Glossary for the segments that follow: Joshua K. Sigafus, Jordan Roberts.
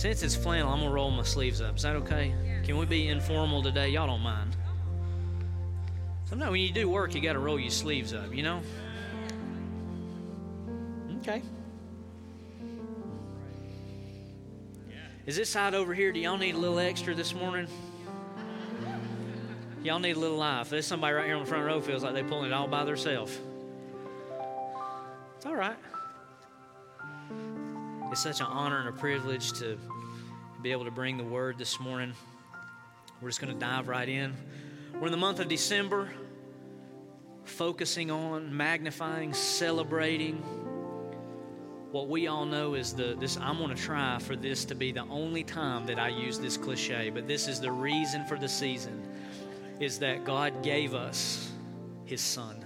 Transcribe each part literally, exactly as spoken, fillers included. Since it's flannel, I'm going to roll my sleeves up. Is that okay? Yeah. Can we be informal today? Y'all don't mind. Sometimes when you do work, you got to roll your sleeves up, you know? Okay. Is this side over here, do y'all need a little extra this morning? Y'all need a little life. There's somebody right here on the front row feels like they're pulling it all by themselves. It's all right. It's such an honor and a privilege to be able to bring the word this morning. We're just going to dive right in. We're in the month of December, focusing on, magnifying, celebrating what we all know is the, this, I'm going to try for this to be the only time that I use this cliche, but this is the reason for the season, is that God gave us His Son.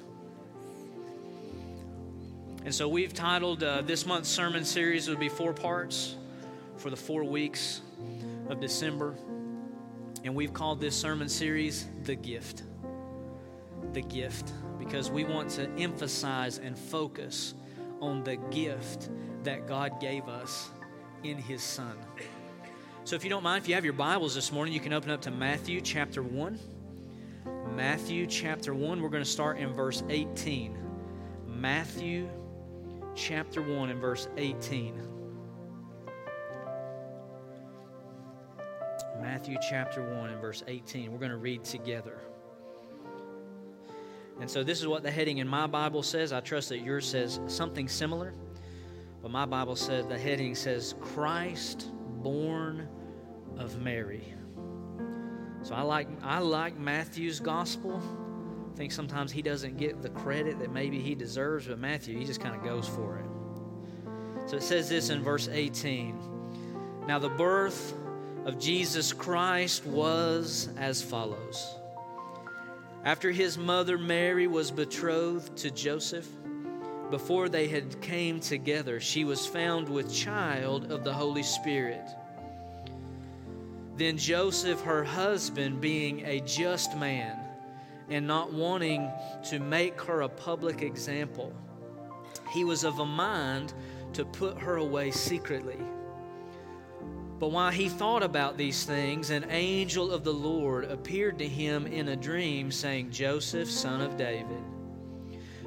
And so we've titled uh, this month's sermon series would be four parts for the four weeks of December. And we've called this sermon series, The Gift. The Gift. Because we want to emphasize and focus on the gift that God gave us in His Son. So if you don't mind, if you have your Bibles this morning, you can open up to Matthew chapter one. Matthew chapter one, we're going to start in verse eighteen. Matthew chapter one and verse eighteen. Matthew chapter one and verse eighteen. We're going to read together. And so this is what the heading in my Bible says. I trust that yours says something similar. But my Bible says, the heading says, Christ born of Mary. So I like I like Matthew's gospel. I think sometimes he doesn't get the credit that maybe he deserves, but Matthew, he just kind of goes for it. So it says this in verse eighteen. Now the birth of Jesus Christ was as follows. After his mother Mary was betrothed to Joseph, before they had came together, she was found with child of the Holy Spirit. Then Joseph, her husband, being a just man and not wanting to make her a public example, he was of a mind to put her away secretly. But while he thought about these things, an angel of the Lord appeared to him in a dream, saying, Joseph, son of David,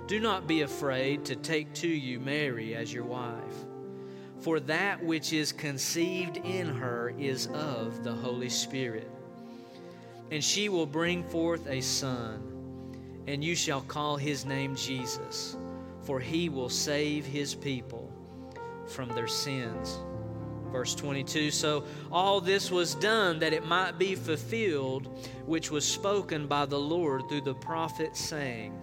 do not be afraid to take to you Mary as your wife, for that which is conceived in her is of the Holy Spirit. And she will bring forth a son, and you shall call his name Jesus, for he will save his people from their sins. Verse twenty-two, so all this was done that it might be fulfilled, which was spoken by the Lord through the prophet, saying,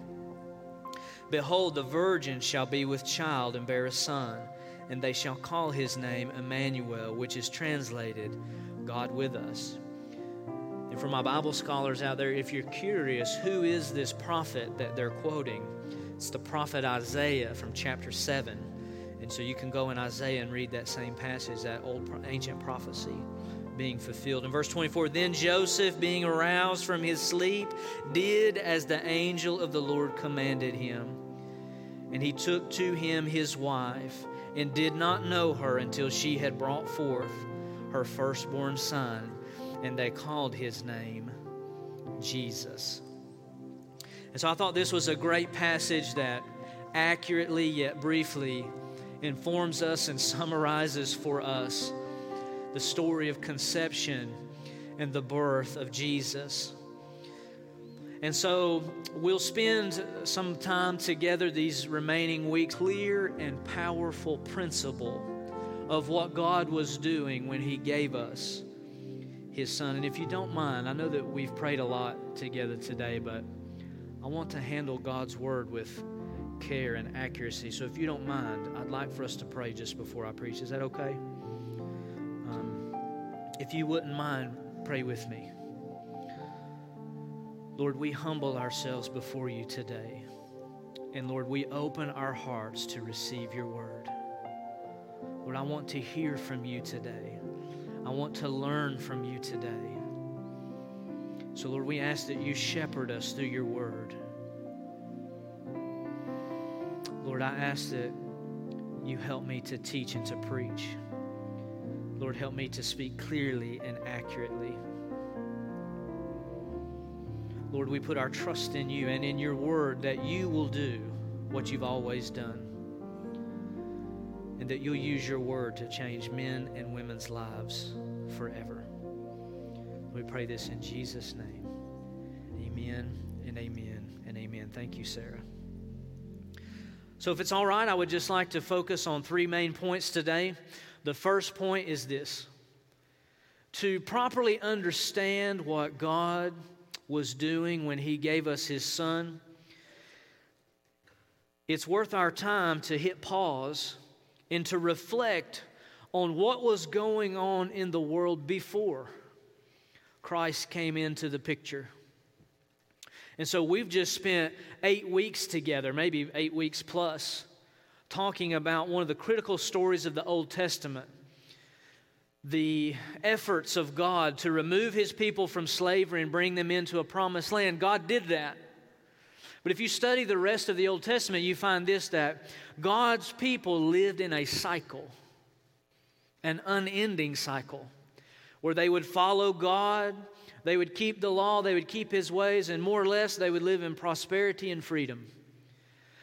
Behold, the virgin shall be with child and bear a son, and they shall call his name Emmanuel, which is translated, God with us. And for my Bible scholars out there, if you're curious, who is this prophet that they're quoting? It's the prophet Isaiah from chapter seven. And so you can go in Isaiah and read that same passage, that old ancient prophecy being fulfilled. In verse twenty-four, then Joseph, being aroused from his sleep, did as the angel of the Lord commanded him. And he took to him his wife and did not know her until she had brought forth her firstborn son. And they called his name Jesus. And so I thought this was a great passage that accurately yet briefly informs us and summarizes for us the story of conception and the birth of Jesus. And so we'll spend some time together these remaining weeks, clear and powerful principle of what God was doing when He gave us His Son. And if you don't mind, I know that we've prayed a lot together today, but I want to handle God's Word with care and accuracy. So if you don't mind, I'd like for us to pray just before I preach. Is that okay? Um, if you wouldn't mind, pray with me. Lord, we humble ourselves before you today. And Lord, we open our hearts to receive your word. Lord, I want to hear from you today. I want to learn from you today. So Lord, we ask that you shepherd us through your word. Lord, I ask that you help me to teach and to preach. Lord, help me to speak clearly and accurately. Lord, we put our trust in you and in your word that you will do what you've always done, and that you'll use your word to change men and women's lives forever. We pray this in Jesus' name. Amen and amen and amen. Thank you, Sarah. So if it's all right, I would just like to focus on three main points today. The first point is this: to properly understand what God was doing when he gave us his son, it's worth our time to hit pause and to reflect on what was going on in the world before Christ came into the picture. And so we've just spent eight weeks together, maybe eight weeks plus, talking about one of the critical stories of the Old Testament, the efforts of God to remove his people from slavery and bring them into a promised land. God did that. But if you study the rest of the Old Testament, you find this, that God's people lived in a cycle, an unending cycle, where they would follow God, they would keep the law, they would keep his ways, and more or less they would live in prosperity and freedom.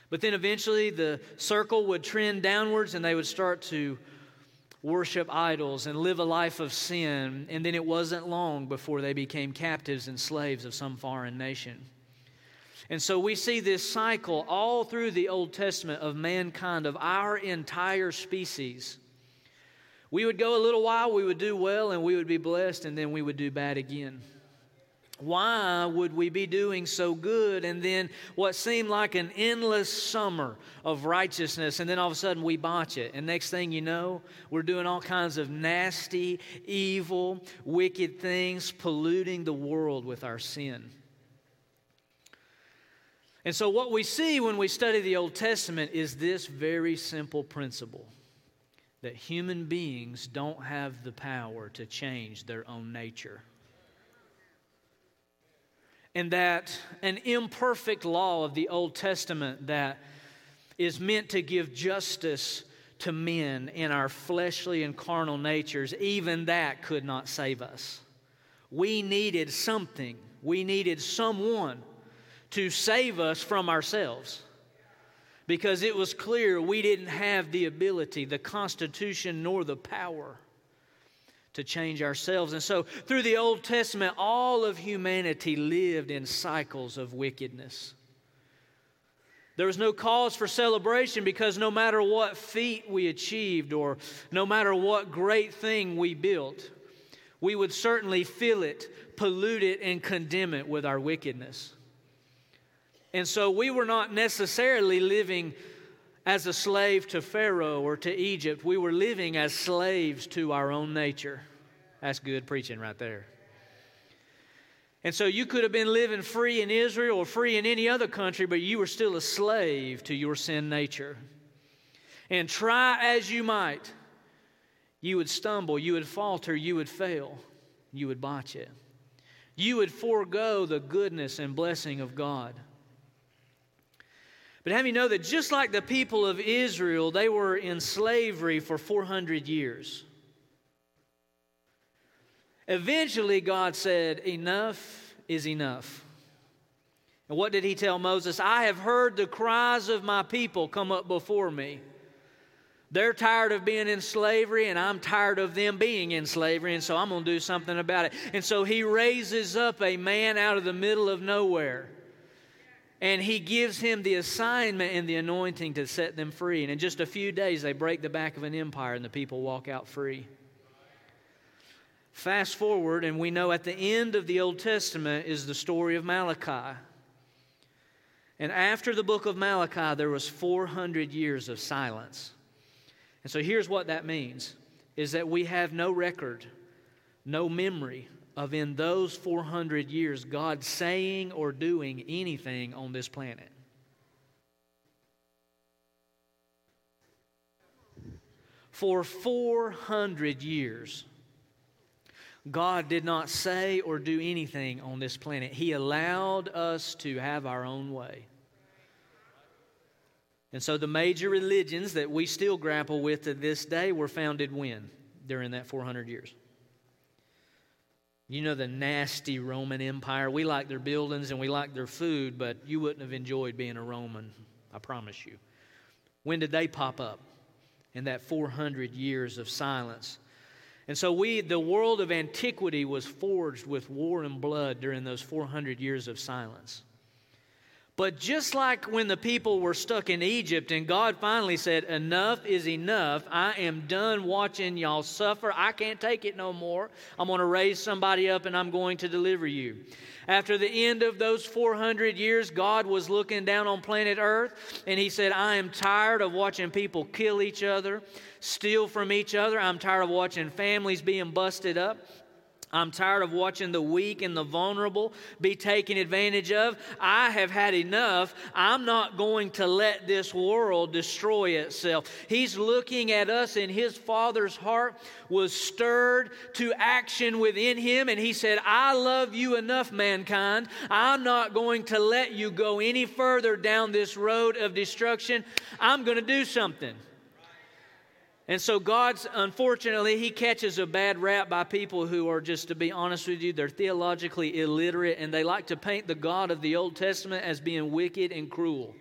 But then eventually the circle would trend downwards and they would start to worship idols and live a life of sin, and then it wasn't long before they became captives and slaves of some foreign nation. And so we see this cycle all through the Old Testament of mankind, of our entire species. We would go a little while, we would do well, and we would be blessed, and then we would do bad again. Why would we be doing so good, and then what seemed like an endless summer of righteousness, and then all of a sudden we botch it, and next thing you know, we're doing all kinds of nasty, evil, wicked things, polluting the world with our sin. And so what we see when we study the Old Testament is this very simple principle, that human beings don't have the power to change their own nature. And that an imperfect law of the Old Testament that is meant to give justice to men in our fleshly and carnal natures, even that could not save us. We needed something. We needed someone to save us from ourselves, because it was clear we didn't have the ability, the constitution, nor the power to change ourselves. And so through the Old Testament, all of humanity lived in cycles of wickedness. There was no cause for celebration, because no matter what feat we achieved or no matter what great thing we built, we would certainly fill it, pollute it, and condemn it with our wickedness. And so we were not necessarily living as a slave to Pharaoh or to Egypt. We were living as slaves to our own nature. That's good preaching right there. And so you could have been living free in Israel or free in any other country, but you were still a slave to your sin nature. And try as you might, you would stumble, you would falter, you would fail, you would botch it. You would forego the goodness and blessing of God. But have you know that just like the people of Israel, they were in slavery for four hundred years. Eventually, God said, enough is enough. And what did he tell Moses? I have heard the cries of my people come up before me. They're tired of being in slavery, and I'm tired of them being in slavery, and so I'm going to do something about it. And so he raises up a man out of the middle of nowhere. And he gives him the assignment and the anointing to set them free. And in just a few days, they break the back of an empire and the people walk out free. Fast forward, and we know at the end of the Old Testament is the story of Malachi. And after the book of Malachi, there was four hundred years of silence. And so here's what that means, is that we have no record, no memory of in those four hundred years God saying or doing anything on this planet. For four hundred years, God did not say or do anything on this planet. He allowed us to have our own way. And so the major religions that we still grapple with to this day were founded when? during that four hundred years. You know the nasty Roman Empire. We like their buildings and we like their food, but you wouldn't have enjoyed being a Roman, I promise you. When did they pop up? In that four hundred years of silence. And so we, the world of antiquity was forged with war and blood during those four hundred years of silence. But just like when the people were stuck in Egypt and God finally said, enough is enough. I am done watching y'all suffer. I can't take it no more. I'm going to raise somebody up and I'm going to deliver you. After the end of those four hundred years, God was looking down on planet Earth and he said, I am tired of watching people kill each other, steal from each other. I'm tired of watching families being busted up. I'm tired of watching the weak and the vulnerable be taken advantage of. I have had enough. I'm not going to let this world destroy itself. He's looking at us, and his Father's heart was stirred to action within him, and he said, I love you enough, mankind. I'm not going to let you go any further down this road of destruction. I'm going to do something. And so God's, unfortunately, he catches a bad rap by people who are just, to be honest with you, they're theologically illiterate, and they like to paint the God of the Old Testament as being wicked and cruel.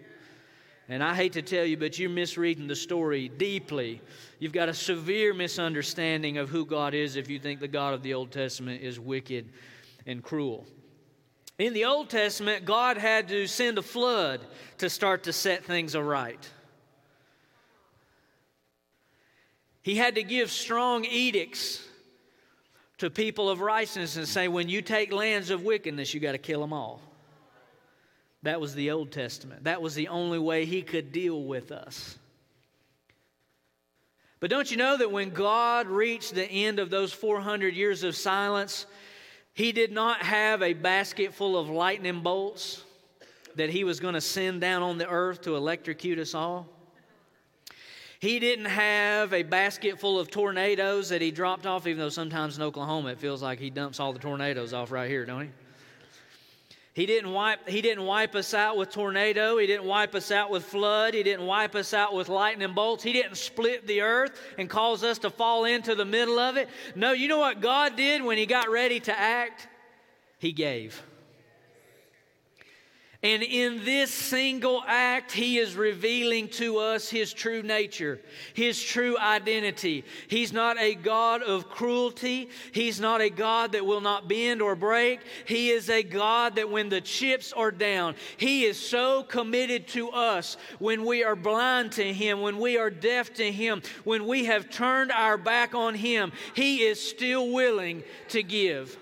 And I hate to tell you, but you're misreading the story deeply. You've got a severe misunderstanding of who God is if you think the God of the Old Testament is wicked and cruel. In the Old Testament, God had to send a flood to start to set things aright. He had to give strong edicts to people of righteousness and say, when you take lands of wickedness, you got to kill them all. That was the Old Testament. That was the only way he could deal with us. But don't you know that when God reached the end of those four hundred years of silence, he did not have a basket full of lightning bolts that he was going to send down on the earth to electrocute us all? He didn't have a basket full of tornadoes that he dropped off, even though sometimes in Oklahoma it feels like he dumps all the tornadoes off right here, don't he? He didn't wipe, he didn't wipe us out with tornado. He didn't wipe us out with flood. He didn't wipe us out with lightning bolts. He didn't split the earth and cause us to fall into the middle of it. No, you know what God did when he got ready to act? He gave. And in this single act, he is revealing to us his true nature, his true identity. He's not a God of cruelty. He's not a God that will not bend or break. He is a God that when the chips are down, he is so committed to us when we are blind to him, when we are deaf to him, when we have turned our back on him, he is still willing to give.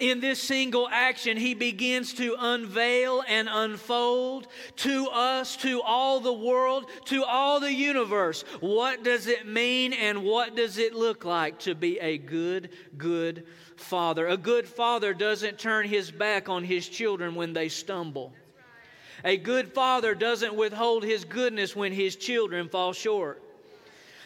In this single action, he begins to unveil and unfold to us, to all the world, to all the universe. What does it mean and what does it look like to be a good, good father? A good father doesn't turn his back on his children when they stumble. A good father doesn't withhold his goodness when his children fall short.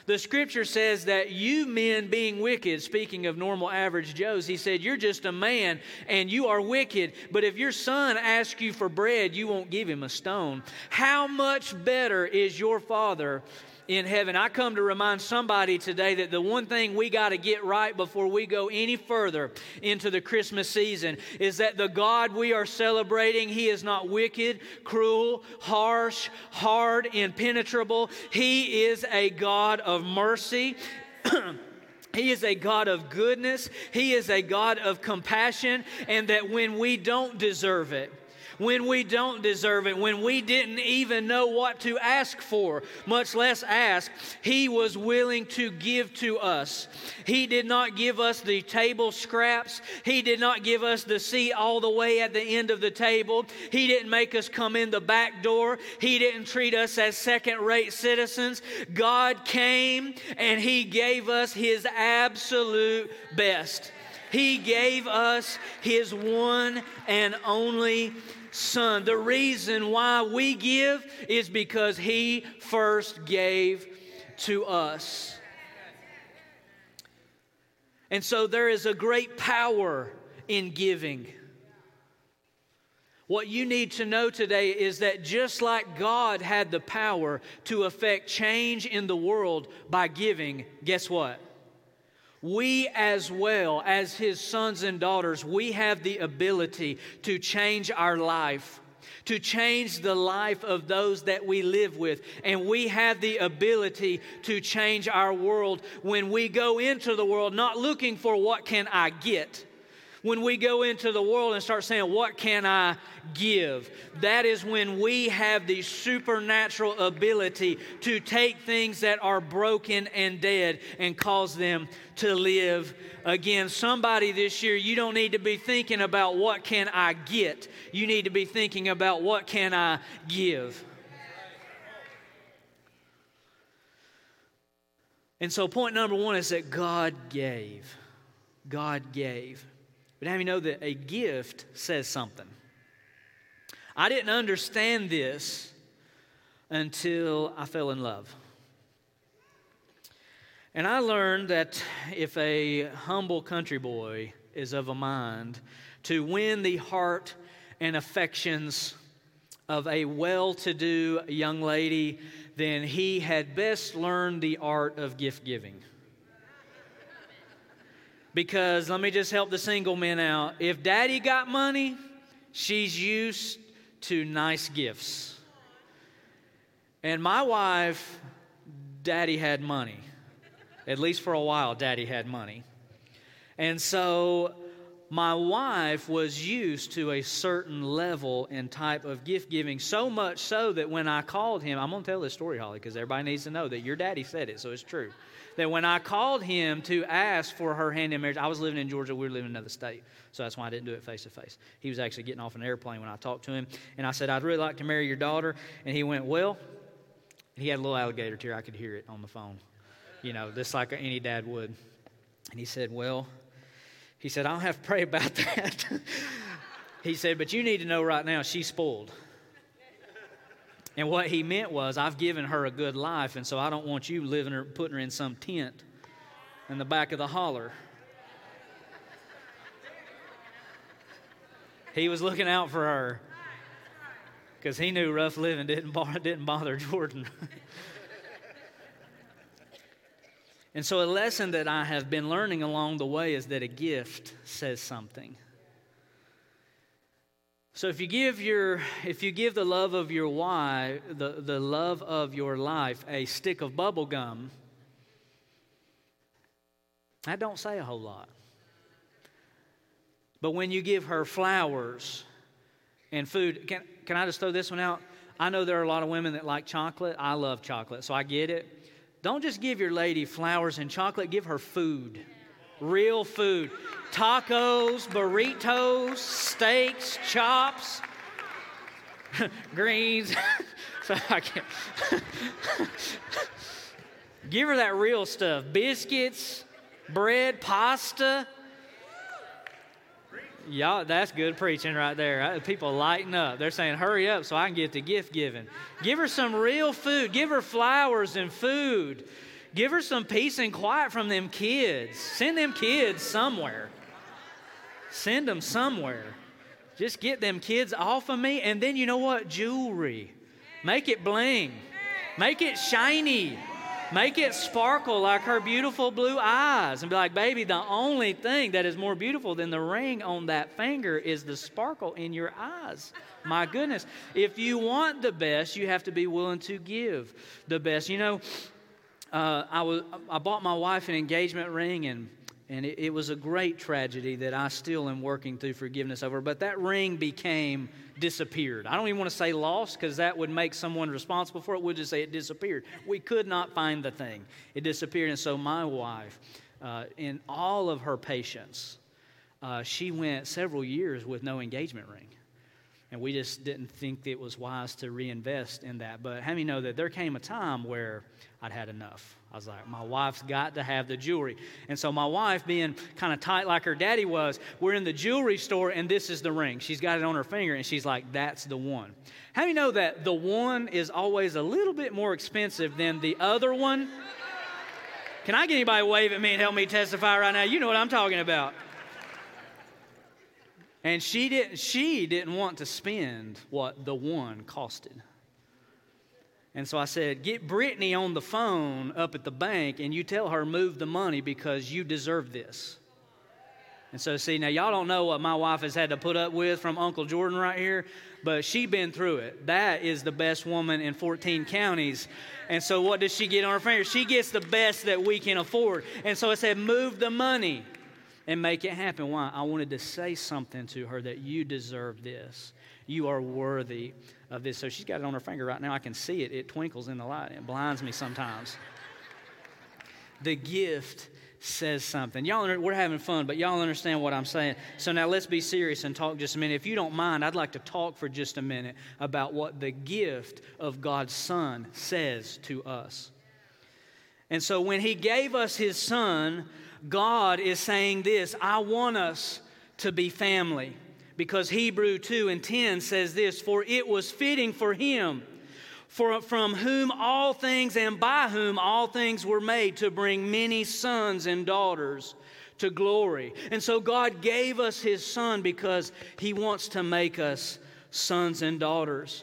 The scripture says that you men being wicked, speaking of normal average Joes, he said, you're just a man and you are wicked, but if your son asks you for bread, you won't give him a stone. How much better is your Father in heaven? I come to remind somebody today that the one thing we got to get right before we go any further into the Christmas season is that the God we are celebrating, he is not wicked, cruel, harsh, hard, impenetrable. He is a God of mercy. He is a God of goodness. He is a God of compassion, and that when we don't deserve it, when we don't deserve it, when we didn't even know what to ask for, much less ask, he was willing to give to us. He did not give us the table scraps. He did not give us the seat all the way at the end of the table. He didn't make us come in the back door. He didn't treat us as second-rate citizens. God came and he gave us his absolute best. He gave us his one and only Son. The reason why we give is because he first gave to us. And so there is a great power in giving. What you need to know today is that just like God had the power to affect change in the world by giving, guess what? We as well as His sons and daughters, we have the ability to change our life, to change the life of those that we live with. And we have the ability to change our world when we go into the world not looking for what can I get. When we go into the world and start saying, what can I give? That is when we have the supernatural ability to take things that are broken and dead and cause them to live again. Somebody this year, you don't need to be thinking about what can I get. You need to be thinking about what can I give. And so point number one is that God gave. God gave. But how do you know that a gift says something? I didn't understand this until I fell in love. And I learned that if a humble country boy is of a mind to win the heart and affections of a well-to-do young lady, then he had best learn the art of gift giving. Because let me just help the single men out. If daddy got money, she's used to nice gifts. And my wife, daddy had money. At least for a while, daddy had money. And so my wife was used to a certain level and type of gift giving, so much so that when I called him, I'm going to tell this story, Holly, because everybody needs to know that your daddy said it, so it's true. That when I called him to ask for her hand in marriage, I was living in Georgia, we were living in another state, so that's why I didn't do it face-to-face. He was actually getting off an airplane when I talked to him, and I said, I'd really like to marry your daughter, and he went, well, he had a little alligator tear, I could hear it on the phone, you know, just like any dad would, and he said, well, he said, I'll have to pray about that. He said, but you need to know right now, she's spoiled. And what he meant was, I've given her a good life, and so I don't want you living her, putting her in some tent in the back of the holler. He was looking out for her because he knew rough living didn't bother, didn't bother Jordan. And so a lesson that I have been learning along the way is that a gift says something. So if you give your, if you give the love of your wife, the, the love of your life, a stick of bubble gum, that don't say a whole lot. But when you give her flowers and food, can can I just throw this one out? I know there are a lot of women that like chocolate. I love chocolate, so I get it. Don't just give your lady flowers and chocolate. Give her food, real food. Tacos, burritos, steaks, chops, greens. So I can't. Give her that real stuff. Biscuits, bread, pasta. Y'all, that's good preaching right there. People lighten up. They're saying, hurry up so I can get the gift giving. Give her some real food. Give her flowers and food. Give her some peace and quiet from them kids. Send them kids somewhere. Send them somewhere. Just get them kids off of me. And then you know what? Jewelry. Make it bling. Make it shiny. Make it sparkle like her beautiful blue eyes. And be like, baby, the only thing that is more beautiful than the ring on that finger is the sparkle in your eyes. My goodness. If you want the best, you have to be willing to give the best. You know, uh, I was I bought my wife an engagement ring, and, and it, it was a great tragedy that I still am working through forgiveness over. But that ring became disappeared. I don't even want to say lost because that would make someone responsible for it. We'll just say it disappeared. We could not find the thing. It disappeared. And so my wife, uh, in all of her patience, uh, she went several years with no engagement ring. And we just didn't think it was wise to reinvest in that. But how many know that there came a time where I'd had enough? I was like, my wife's got to have the jewelry. And so my wife, being kind of tight like her daddy was, we're in the jewelry store, and this is the ring. She's got it on her finger, and she's like, that's the one. How many know that the one is always a little bit more expensive than the other one? Can I get anybody to wave at me and help me testify right now? You know what I'm talking about. And she didn't she didn't want to spend what the one costed. And so I said, get Brittany on the phone up at the bank and you tell her move the money because you deserve this. And so see, now y'all don't know what my wife has had to put up with from Uncle Jordan right here, but she been through it. That is the best woman in fourteen counties. And so what does she get on her finger? She gets the best that we can afford. And so I said, move the money and make it happen. Why? I wanted to say something to her that you deserve this. You are worthy of this. So she's got it on her finger right now. I can see it. It twinkles in the light. It blinds me sometimes. The gift says something. Y'all, we're having fun, but y'all understand what I'm saying. So now let's be serious and talk just a minute. If you don't mind, I'd like to talk for just a minute about what the gift of God's Son says to us. And so when He gave us His Son, God is saying this, I want us to be family. Because Hebrews two and ten says this, for it was fitting for Him, for from whom all things and by whom all things were made, to bring many sons and daughters to glory. And so God gave us His Son because He wants to make us sons and daughters.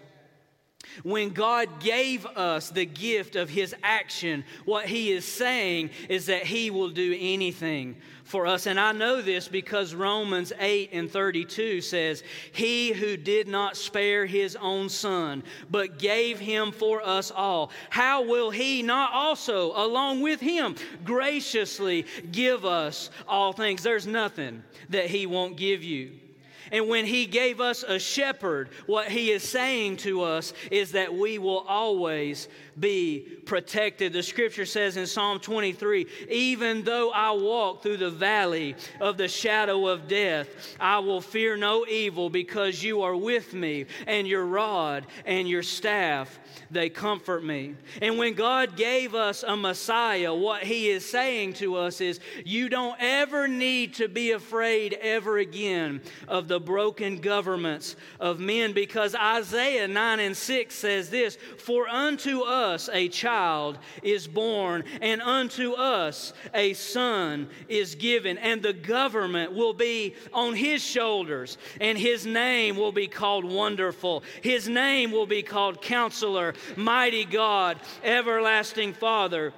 When God gave us the gift of His action, what He is saying is that He will do anything for us. And I know this because Romans eight and thirty-two says, He who did not spare His own Son, but gave Him for us all, how will He not also, along with Him, graciously give us all things? There's nothing that He won't give you. And when He gave us a shepherd, what He is saying to us is that we will always be protected. The Scripture says in Psalm twenty-three, even though I walk through the valley of the shadow of death, I will fear no evil because You are with me, and Your rod and Your staff, they comfort me. And when God gave us a Messiah, what He is saying to us is, you don't ever need to be afraid ever again of the broken governments of men, because Isaiah nine and six says this, for unto us a child is born, and unto us a son is given, and the government will be on His shoulders, and His name will be called Wonderful. His name will be called Counselor, Mighty God, Everlasting Father,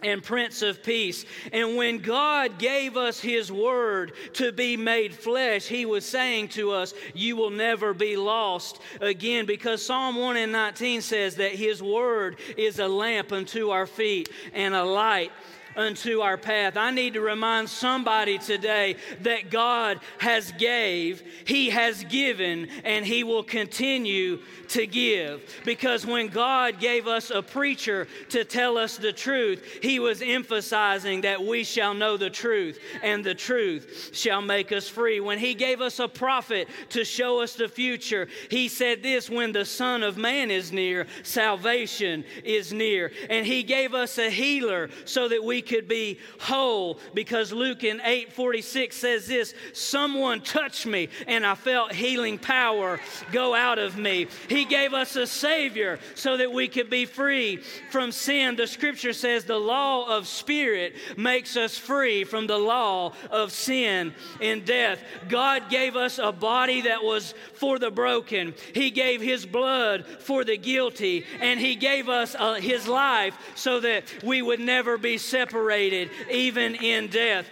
and Prince of Peace. And when God gave us His Word to be made flesh, He was saying to us, you will never be lost again, because Psalm one and nineteen says that His Word is a lamp unto our feet and a light unto our path. I need to remind somebody today that God has gave, He has given, and He will continue to give. Because when God gave us a preacher to tell us the truth, He was emphasizing that we shall know the truth, and the truth shall make us free. When He gave us a prophet to show us the future, He said this, when the Son of Man is near, salvation is near. And He gave us a healer so that we could be whole, because Luke in eight forty-six says this, someone touched me and I felt healing power go out of me. He gave us a Savior so that we could be free from sin. The Scripture says the law of Spirit makes us free from the law of sin and death. God gave us a body that was for the broken. He gave His blood for the guilty, and He gave us uh, His life so that we would never be separated, even in death.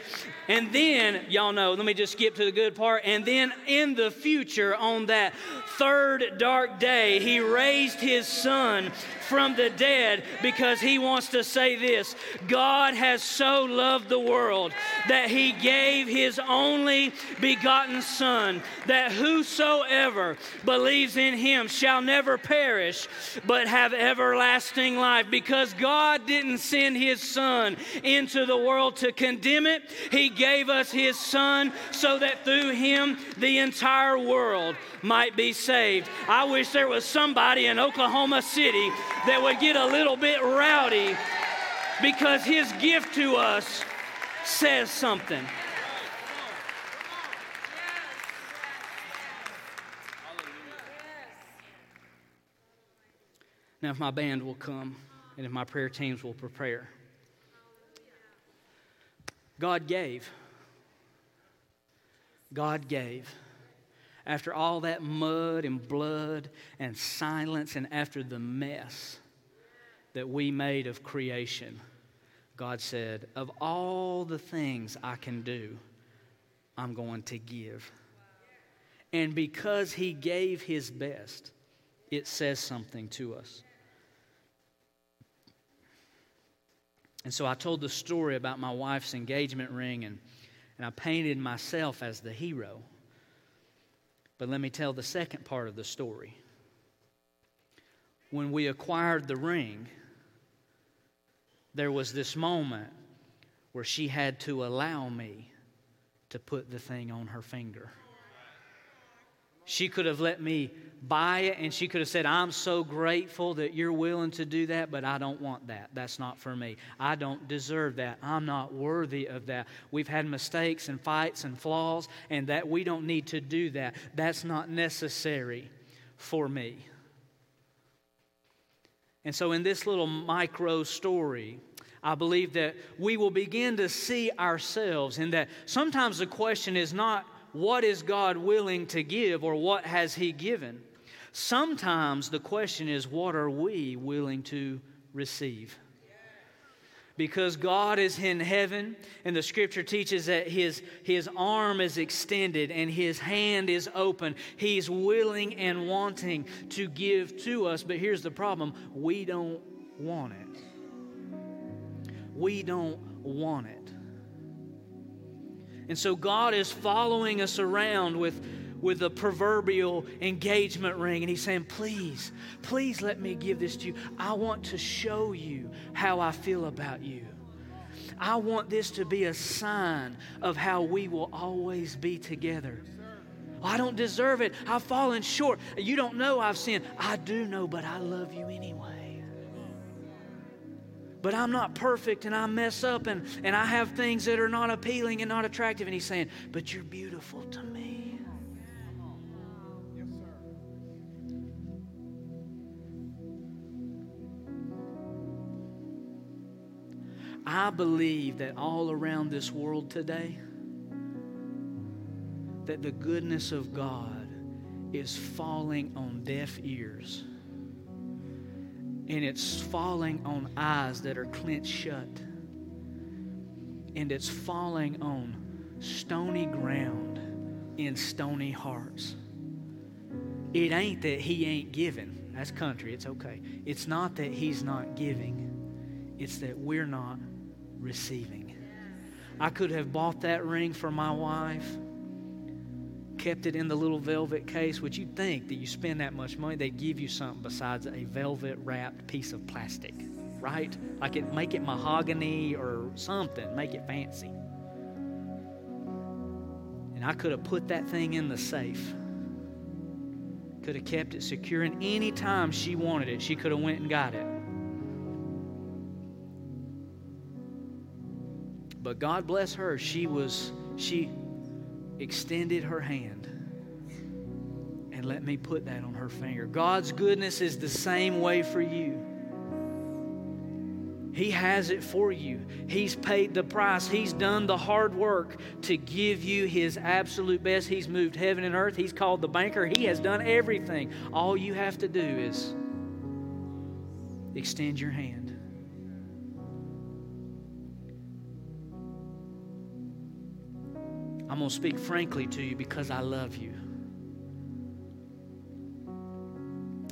And then, y'all know, let me just skip to the good part. And then in the future, on that third dark day, He raised His Son from the dead, because He wants to say this, God has so loved the world that He gave His only begotten Son, that whosoever believes in Him shall never perish, but have everlasting life. Because God didn't send His Son into the world to condemn it, He gave us His Son so that through Him the entire world might be saved. I wish there was somebody in Oklahoma City that would get a little bit rowdy, because His gift to us says something. Now, if my band will come and if my prayer teams will prepare. God gave. God gave. after all that mud and blood and silence and after the mess that we made of creation, God said, of all the things I can do, I'm going to give. And because he gave his best, it says something to us. And so I told the story about my wife's engagement ring, and, and I painted myself as the hero. But let me tell the second part of the story. When we acquired the ring, there was this moment where she had to allow me to put the thing on her finger. She could have let me buy it, and she could have said, I'm so grateful that you're willing to do that, but I don't want that. That's not for me. I don't deserve that. I'm not worthy of that. We've had mistakes and fights and flaws, and that we don't need to do that. That's not necessary for me. And so in this little micro story, I believe that we will begin to see ourselves, and that sometimes the question is not, what is God willing to give, or what has he given? Sometimes the question is, what are we willing to receive? Because God is in heaven, and the scripture teaches that his, his arm is extended and his hand is open. He's willing and wanting to give to us, but here's the problem. We don't want it. We don't want it. And so God is following us around with, with a proverbial engagement ring. And he's saying, please, please let me give this to you. I want to show you how I feel about you. I want this to be a sign of how we will always be together. Oh, I don't deserve it. I've fallen short. You don't know I've sinned. I do know, but I love you anyway. But I'm not perfect, and I mess up, and, and I have things that are not appealing and not attractive. And he's saying, but you're beautiful to me. Yes, sir. I believe that all around this world today, that the goodness of God is falling on deaf ears. And it's falling on eyes that are clenched shut. And it's falling on stony ground in stony hearts. It ain't that he ain't giving. That's country. It's okay. It's not that he's not giving. It's that we're not receiving. I could have bought that ring for my wife, kept it in the little velvet case. Would you think that you spend that much money, they give you something besides a velvet-wrapped piece of plastic, right? Like it, make it mahogany or something, make it fancy. And I could have put that thing in the safe. Could have kept it secure, and any time she wanted it, she could have went and got it. But God bless her, she was, she... extended her hand and let me put that on her finger. God's goodness is the same way for you. He has it for you. He's paid the price. He's done the hard work to give you his absolute best. He's moved heaven and earth. He's called the banker. He has done everything. All you have to do is extend your hand. I'm going to speak frankly to you because I love you.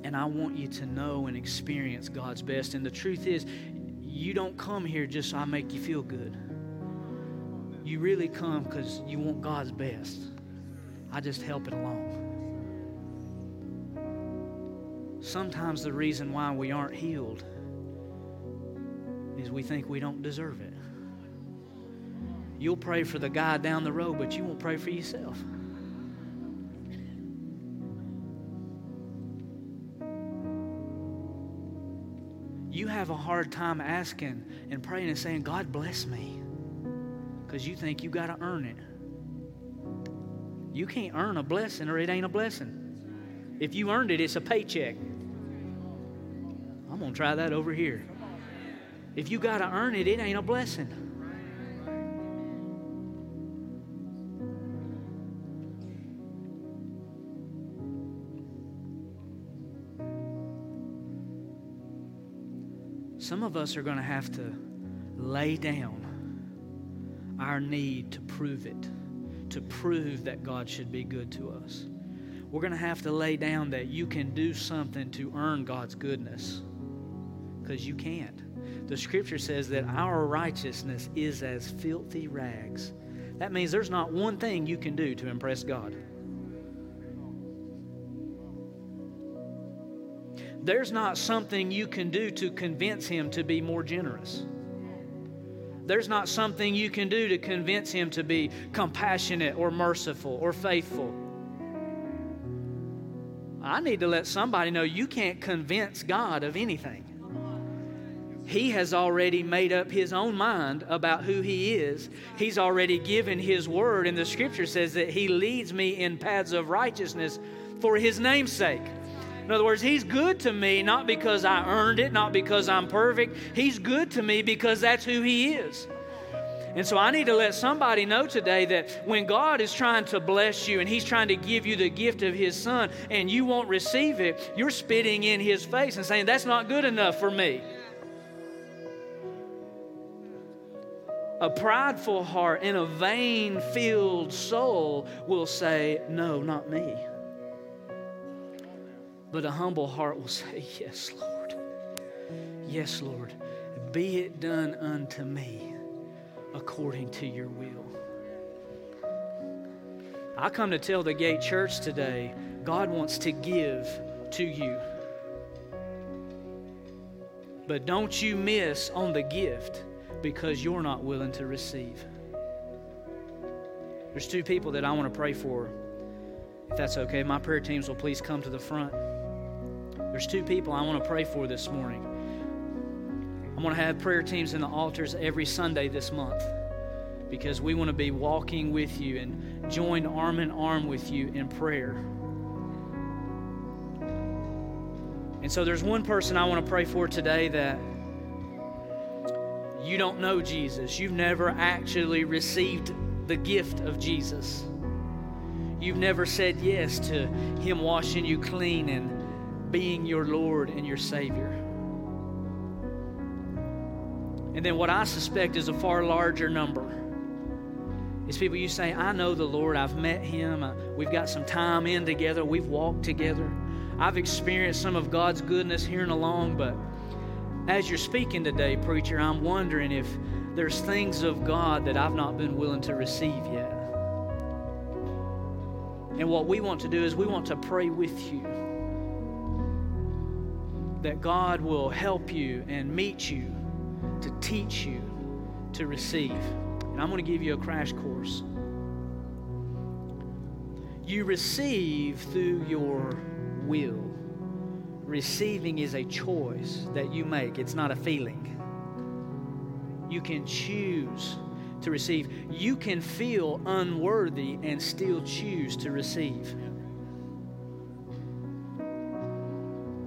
And I want you to know and experience God's best. And the truth is, you don't come here just so I make you feel good. You really come because you want God's best. I just help it along. Sometimes the reason why we aren't healed is we think we don't deserve it. You'll pray for the guy down the road, but you won't pray for yourself. You have a hard time asking and praying and saying, God bless me, because you think you got to earn it. You can't earn a blessing, or it ain't a blessing. If you earned it, it's a paycheck. I'm going to try that over here. If you got to earn it, it ain't a blessing. Some of us are going to have to lay down our need to prove it, to prove that God should be good to us. We're going to have to lay down that you can do something to earn God's goodness, because you can't. The scripture says that our righteousness is as filthy rags. That means there's not one thing you can do to impress God. There's not something you can do to convince Him to be more generous. There's not something you can do to convince Him to be compassionate or merciful or faithful. I need to let somebody know you can't convince God of anything. He has already made up His own mind about who He is. He's already given His word, and the scripture says that He leads me in paths of righteousness for His name's sake. In other words, He's good to me not because I earned it, not because I'm perfect. He's good to me because that's who He is. And so I need to let somebody know today that when God is trying to bless you and He's trying to give you the gift of His Son and you won't receive it, you're spitting in His face and saying, that's not good enough for me. A prideful heart and a vain-filled soul will say, no, not me. But a humble heart will say, yes, Lord. Yes, Lord. Be it done unto me according to your will. I come to tell the Gate Church today, God wants to give to you. But don't you miss on the gift because you're not willing to receive. There's two people that I want to pray for. If that's okay, my prayer teams will please come to the front. There's two people I want to pray for this morning. I'm going to have prayer teams in the altars every Sunday this month because we want to be walking with you and joined arm in arm with you in prayer. And so there's one person I want to pray for today that you don't know Jesus. You've never actually received the gift of Jesus. You've never said yes to Him washing you clean and being your Lord and your Savior. And then what I suspect is a far larger number. It's people you say, I know the Lord, I've met Him, we've got some time in together, we've walked together. I've experienced some of God's goodness here and along, but as you're speaking today, preacher, I'm wondering if there's things of God that I've not been willing to receive yet. And what we want to do is we want to pray with you that God will help you and meet you to teach you to receive. And I'm going to give you a crash course. You receive through your will. Receiving is a choice that you make. It's not a feeling. You can choose to receive. You can feel unworthy and still choose to receive.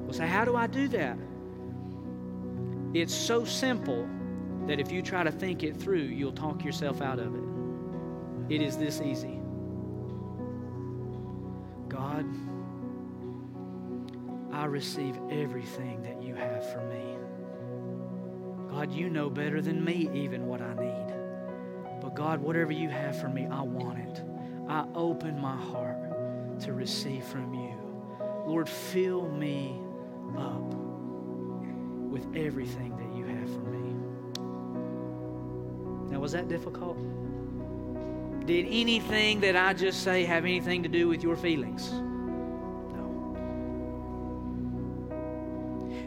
Well, say, how do I do that? It's so simple that if you try to think it through, you'll talk yourself out of it. It is this easy. God, I receive everything that you have for me. God, you know better than me even what I need. But God, whatever you have for me, I want it. I open my heart to receive from you. Lord, fill me up with everything that you have for me. Now, was that difficult? Did anything that I just say have anything to do with your feelings?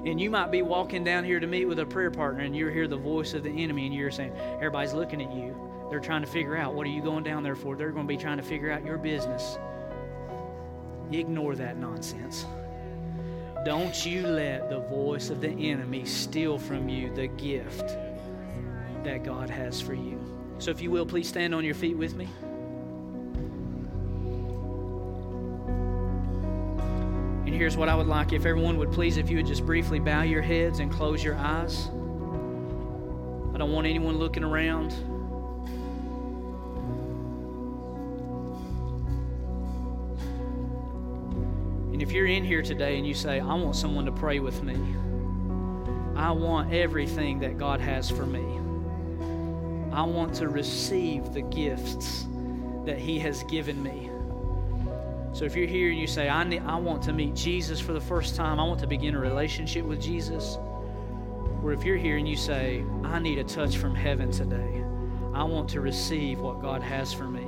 And you might be walking down here to meet with a prayer partner and you hear the voice of the enemy and you're saying, everybody's looking at you. They're trying to figure out, what are you going down there for? They're going to be trying to figure out your business. Ignore that nonsense. Don't you let the voice of the enemy steal from you the gift that God has for you. So if you will, please stand on your feet with me. Here's what I would like, if everyone would please, if you would just briefly bow your heads and close your eyes. I don't want anyone looking around. And if you're in here today and you say, I want someone to pray with me, I want everything that God has for me. I want to receive the gifts that He has given me. So if you're here and you say, I need, I want to meet Jesus for the first time, I want to begin a relationship with Jesus, or if you're here and you say, I need a touch from heaven today, I want to receive what God has for me.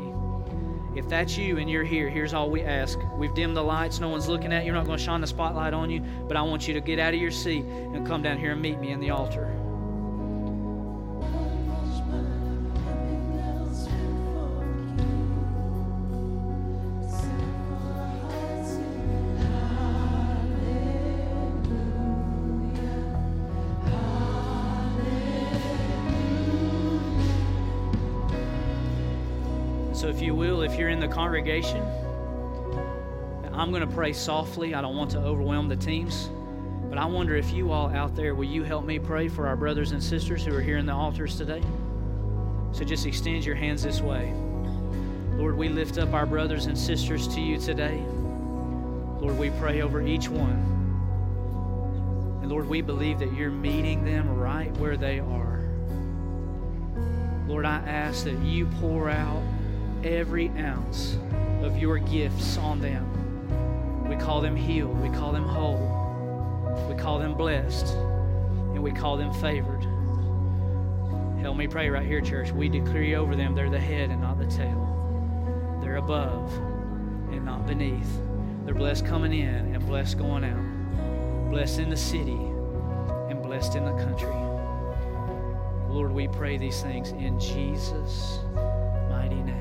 If that's you and you're here, here's all we ask. We've dimmed the lights. No one's looking at you. You're not going to shine the spotlight on you, but I want you to get out of your seat and come down here and meet me in the altar. So if you will, if you're in the congregation, I'm going to pray softly. I don't want to overwhelm the teams, but I wonder if you all out there, will you help me pray for our brothers and sisters who are here in the altars today? So just extend your hands this way. Lord, we lift up our brothers and sisters to you today. Lord, we pray over each one. And Lord, we believe that you're meeting them right where they are. Lord, I ask that you pour out every ounce of your gifts on them. We call them healed. We call them whole. We call them blessed. And we call them favored. Help me pray right here, church. We decree over them they're the head and not the tail. They're above and not beneath. They're blessed coming in and blessed going out. Blessed in the city and blessed in the country. Lord, we pray these things in Jesus' mighty name.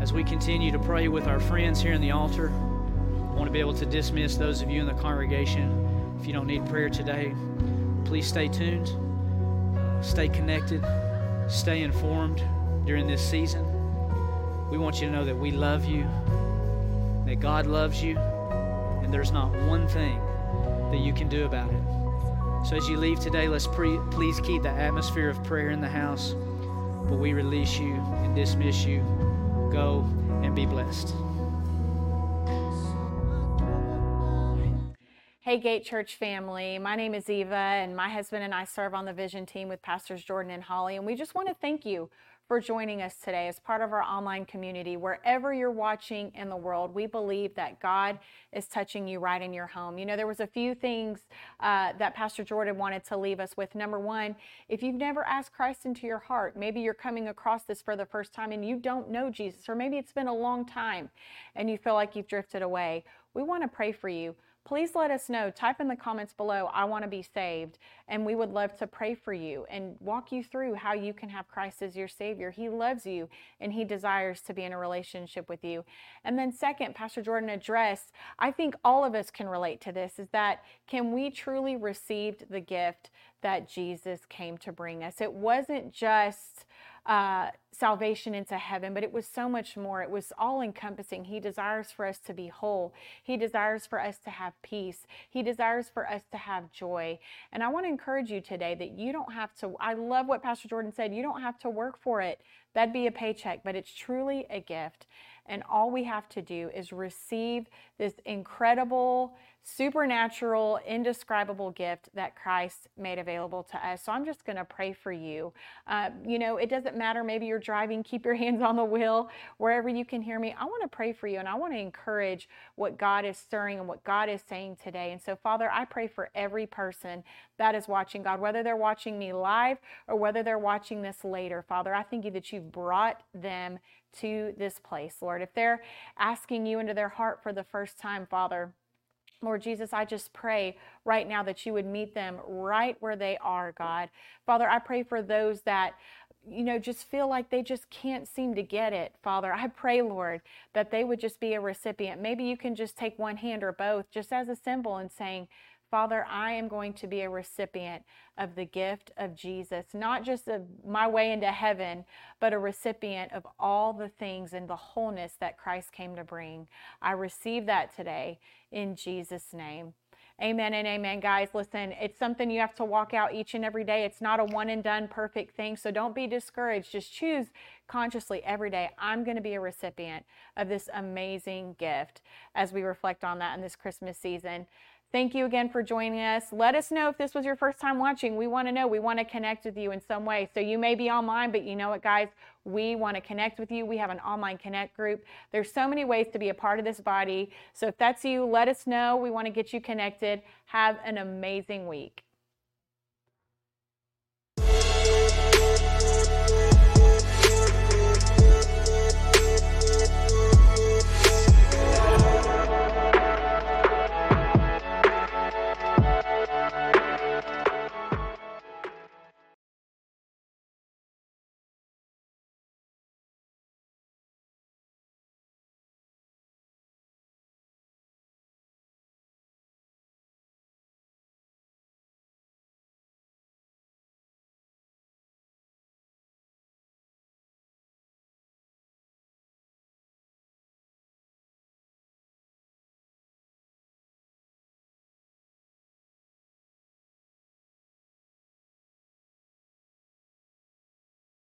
As we continue to pray with our friends here in the altar, I want to be able to dismiss those of you in the congregation. If you don't need prayer today, please stay tuned, stay connected, stay informed during this season. We want you to know that we love you, that God loves you, and there's not one thing that you can do about it. So as you leave today, let's pre- please keep the atmosphere of prayer in the house, but we release you and dismiss you. Go and be blessed. Hey, Gate Church family. My name is Eva, and my husband and I serve on the Vision team with Pastors Jordan and Holly, and we just want to thank you for joining us today as part of our online community. Wherever you're watching in the world, we believe that God is touching you right in your home. You know, there was a few things uh, that Pastor Jordan wanted to leave us with. Number one, if you've never asked Christ into your heart, maybe you're coming across this for the first time and you don't know Jesus, or maybe it's been a long time and you feel like you've drifted away, we want to pray for you. Please let us know. Type in the comments below, I want to be saved, and we would love to pray for you and walk you through how you can have Christ as your Savior. He loves you, and He desires to be in a relationship with you. And then second, Pastor Jordan addressed, I think all of us can relate to this, is that can we truly receive the gift that Jesus came to bring us? It wasn't just Uh, salvation into heaven, but it was so much more. It was all encompassing. He desires for us to be whole. He desires for us to have peace. He desires for us to have joy. And I want to encourage you today that you don't have to, I love what Pastor Jordan said, you don't have to work for it. That'd be a paycheck, but it's truly a gift. And all we have to do is receive this incredible, supernatural, indescribable gift that Christ made available to us. So I'm just going to pray for you. Uh, you know, it doesn't matter. Maybe you're driving. Keep your hands on the wheel. Wherever you can hear me, I want to pray for you. And I want to encourage what God is stirring and what God is saying today. And so, Father, I pray for every person that is watching, God, whether they're watching me live or whether they're watching this later. Father, I thank you that you've brought them to this place, Lord. If they're asking you into their heart for the first time, Father, Lord Jesus, I just pray right now that you would meet them right where they are, God. Father, I pray for those that, you know, just feel like they just can't seem to get it, Father. I pray, Lord, that they would just be a recipient. Maybe you can just take one hand or both just as a symbol and saying, Father, I am going to be a recipient of the gift of Jesus, not just of my way into heaven, but a recipient of all the things and the wholeness that Christ came to bring. I receive that today in Jesus' name. Amen and amen, guys. Listen, it's something you have to walk out each and every day. It's not a one and done perfect thing. So don't be discouraged. Just choose consciously every day. I'm going to be a recipient of this amazing gift as we reflect on that in this Christmas season. Thank you again for joining us. Let us know if this was your first time watching. We want to know. We want to connect with you in some way. So you may be online, but you know what, guys? We want to connect with you. We have an online connect group. There's so many ways to be a part of this body. So if that's you, let us know. We want to get you connected. Have an amazing week.